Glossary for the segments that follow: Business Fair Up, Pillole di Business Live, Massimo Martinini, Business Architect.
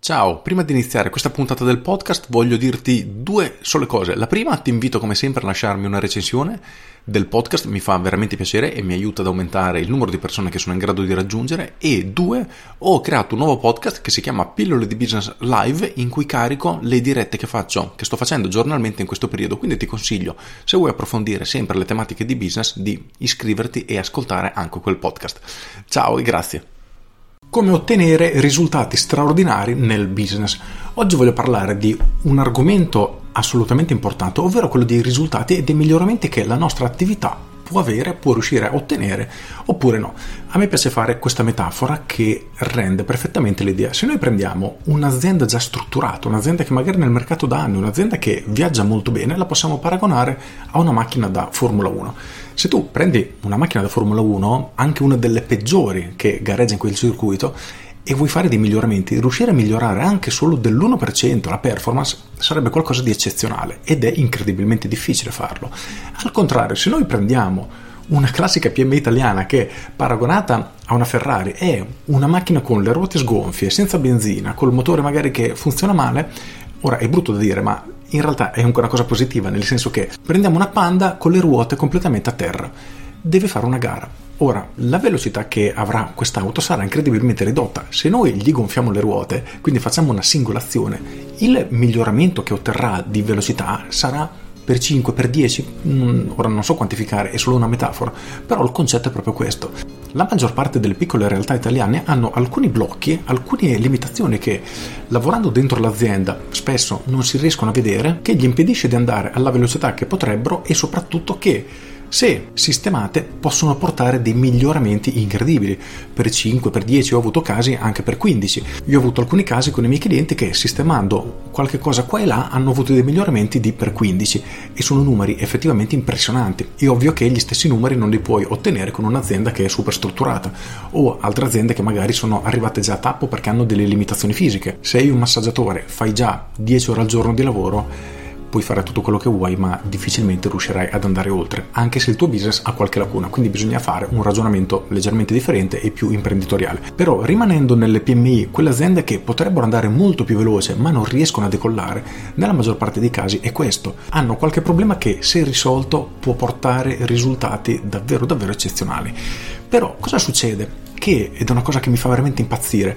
Ciao, prima di iniziare questa puntata del podcast voglio dirti due sole cose. La prima, ti invito come sempre a lasciarmi una recensione del podcast, mi fa veramente piacere e mi aiuta ad aumentare il numero di persone che sono in grado di raggiungere. E due, ho creato un nuovo podcast che si chiama Pillole di Business Live, in cui carico le dirette che sto facendo giornalmente in questo periodo. Quindi ti consiglio, se vuoi approfondire sempre le tematiche di business, di iscriverti e ascoltare anche quel podcast. Ciao e grazie. Come ottenere risultati straordinari nel business. Oggi voglio parlare di un argomento assolutamente importante, ovvero quello dei risultati e dei miglioramenti che la nostra attività può riuscire a ottenere oppure no. A me piace fare questa metafora che rende perfettamente l'idea. Se noi prendiamo un'azienda già strutturata, un'azienda che magari nel mercato da anni, un'azienda che viaggia molto bene, la possiamo paragonare a una macchina da Formula 1. Se tu prendi una macchina da Formula 1, anche una delle peggiori che gareggia in quel circuito, e vuoi fare dei miglioramenti, riuscire a migliorare anche solo dell'1% la performance sarebbe qualcosa di eccezionale ed è incredibilmente difficile farlo. Al contrario, se noi prendiamo una classica PMI italiana che, paragonata a una Ferrari, è una macchina con le ruote sgonfie, senza benzina, col motore magari che funziona male, ora è brutto da dire, ma in realtà è una cosa positiva, nel senso che prendiamo una Panda con le ruote completamente a terra, deve fare una gara. Ora, la velocità che avrà quest'auto sarà incredibilmente ridotta. Se noi gli gonfiamo le ruote, quindi facciamo una singolazione, il miglioramento che otterrà di velocità sarà per 5, per 10, ora non so quantificare, è solo una metafora, però il concetto è proprio questo. La maggior parte delle piccole realtà italiane hanno alcuni blocchi, alcune limitazioni che, lavorando dentro l'azienda, spesso non si riescono a vedere, che gli impedisce di andare alla velocità che potrebbero e soprattutto che, se sistemate, possono portare dei miglioramenti incredibili per 5, per 10, ho avuto casi anche per 15. Io ho avuto alcuni casi con i miei clienti che, sistemando qualche cosa qua e là, hanno avuto dei miglioramenti di per 15 e sono numeri effettivamente impressionanti. È ovvio che gli stessi numeri non li puoi ottenere con un'azienda che è super strutturata o altre aziende che magari sono arrivate già a tappo perché hanno delle limitazioni fisiche. Sei un massaggiatore, fai già 10 ore al giorno di lavoro, puoi fare tutto quello che vuoi, ma difficilmente riuscirai ad andare oltre, anche se il tuo business ha qualche lacuna, quindi bisogna fare un ragionamento leggermente differente e più imprenditoriale. Però, rimanendo nelle PMI, quelle aziende che potrebbero andare molto più veloce ma non riescono a decollare, nella maggior parte dei casi è questo: hanno qualche problema che, se risolto, può portare risultati davvero davvero eccezionali. Però cosa succede? Che, ed è una cosa che mi fa veramente impazzire,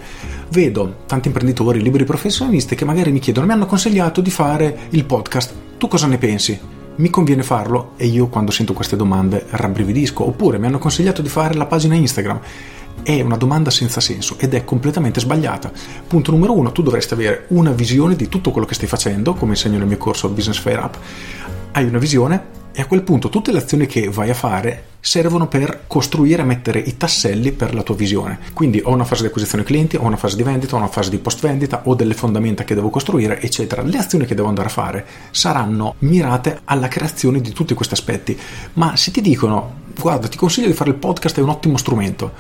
vedo tanti imprenditori, liberi professionisti che magari mi chiedono: mi hanno consigliato di fare il podcast, tu cosa ne pensi? Mi conviene farlo? E io, quando sento queste domande, rabbrividisco. Oppure: mi hanno consigliato di fare la pagina Instagram. È una domanda senza senso ed è completamente sbagliata. Punto numero uno: tu dovresti avere una visione di tutto quello che stai facendo, come insegno nel mio corso Business Fair Up. Hai una visione e a quel punto tutte le azioni che vai a fare servono per costruire e mettere i tasselli per la tua visione. Quindi ho una fase di acquisizione clienti, ho una fase di vendita, ho una fase di post vendita, ho delle fondamenta che devo costruire, eccetera. Le azioni che devo andare a fare saranno mirate alla creazione di tutti questi aspetti. Ma se ti dicono: guarda, ti consiglio di fare il podcast, è un ottimo strumento,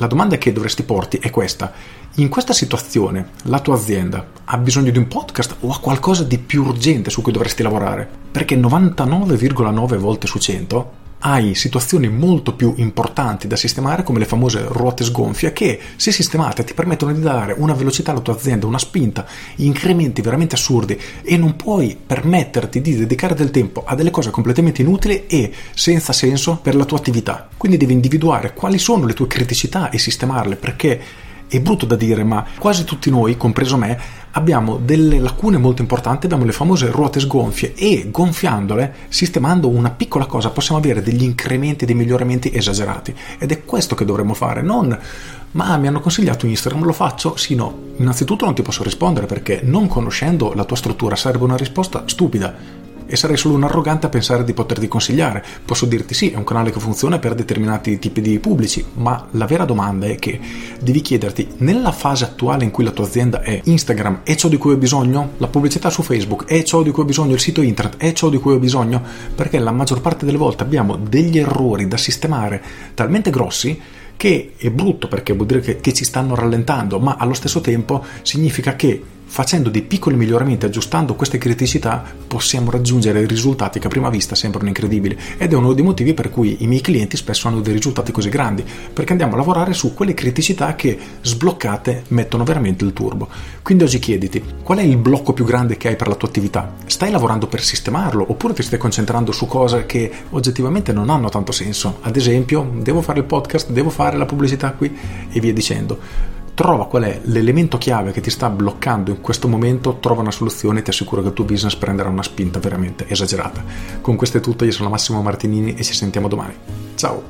la domanda che dovresti porti è questa: in questa situazione la tua azienda ha bisogno di un podcast o ha qualcosa di più urgente su cui dovresti lavorare? Perché 99,9 volte su 100 hai situazioni molto più importanti da sistemare, come le famose ruote sgonfie, che, se sistemate, ti permettono di dare una velocità alla tua azienda, una spinta, incrementi veramente assurdi, e non puoi permetterti di dedicare del tempo a delle cose completamente inutili e senza senso per la tua attività. Quindi devi individuare quali sono le tue criticità e sistemarle, perché è brutto da dire, ma quasi tutti noi, compreso me, abbiamo delle lacune molto importanti, abbiamo le famose ruote sgonfie, e gonfiandole, sistemando una piccola cosa, possiamo avere degli incrementi, dei miglioramenti esagerati. Ed è questo che dovremmo fare, non ma mi hanno consigliato Instagram, lo faccio? Sì, no. Innanzitutto non ti posso rispondere, perché, non conoscendo la tua struttura, sarebbe una risposta stupida e sarei solo un arrogante a pensare di poterti consigliare. Posso dirti: sì, è un canale che funziona per determinati tipi di pubblici, ma la vera domanda è che devi chiederti: nella fase attuale in cui la tua azienda è, Instagram è ciò di cui ho bisogno? La pubblicità su Facebook è ciò di cui ho bisogno? Il sito internet è ciò di cui ho bisogno? Perché la maggior parte delle volte abbiamo degli errori da sistemare talmente grossi che è brutto, perché vuol dire che ci stanno rallentando, ma allo stesso tempo significa che Facendo dei piccoli miglioramenti, aggiustando queste criticità, possiamo raggiungere risultati che a prima vista sembrano incredibili, ed è uno dei motivi per cui i miei clienti spesso hanno dei risultati così grandi, perché andiamo a lavorare su quelle criticità che sbloccate mettono veramente il turbo. Quindi oggi chiediti: qual è il blocco più grande che hai per la tua attività? Stai lavorando per sistemarlo, oppure ti stai concentrando su cose che oggettivamente non hanno tanto senso? Ad esempio, devo fare il podcast, devo fare la pubblicità qui e via dicendo. Trova qual è l'elemento chiave che ti sta bloccando in questo momento, trova una soluzione e ti assicuro che il tuo business prenderà una spinta veramente esagerata. Con questo è tutto, io sono Massimo Martinini e ci sentiamo domani. Ciao!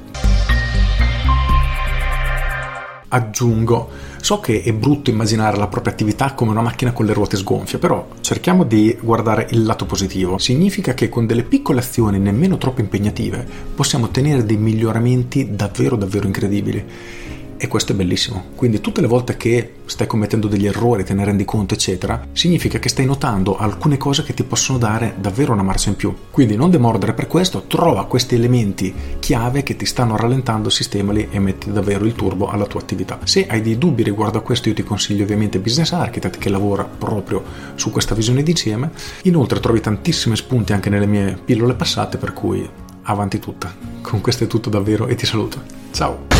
Aggiungo, so che è brutto immaginare la propria attività come una macchina con le ruote sgonfie, però cerchiamo di guardare il lato positivo. Significa che con delle piccole azioni nemmeno troppo impegnative possiamo ottenere dei miglioramenti davvero davvero incredibili. E questo è bellissimo. Quindi tutte le volte che stai commettendo degli errori, te ne rendi conto eccetera, significa che stai notando alcune cose che ti possono dare davvero una marcia in più. Quindi non demordere per questo, trova questi elementi chiave che ti stanno rallentando, sistemali e metti davvero il turbo alla tua attività. Se hai dei dubbi riguardo a questo, io ti consiglio ovviamente Business Architect, che lavora proprio su questa visione d'insieme. Inoltre trovi tantissimi spunti anche nelle mie pillole passate, per cui avanti tutta. Con questo è tutto davvero e ti saluto. Ciao!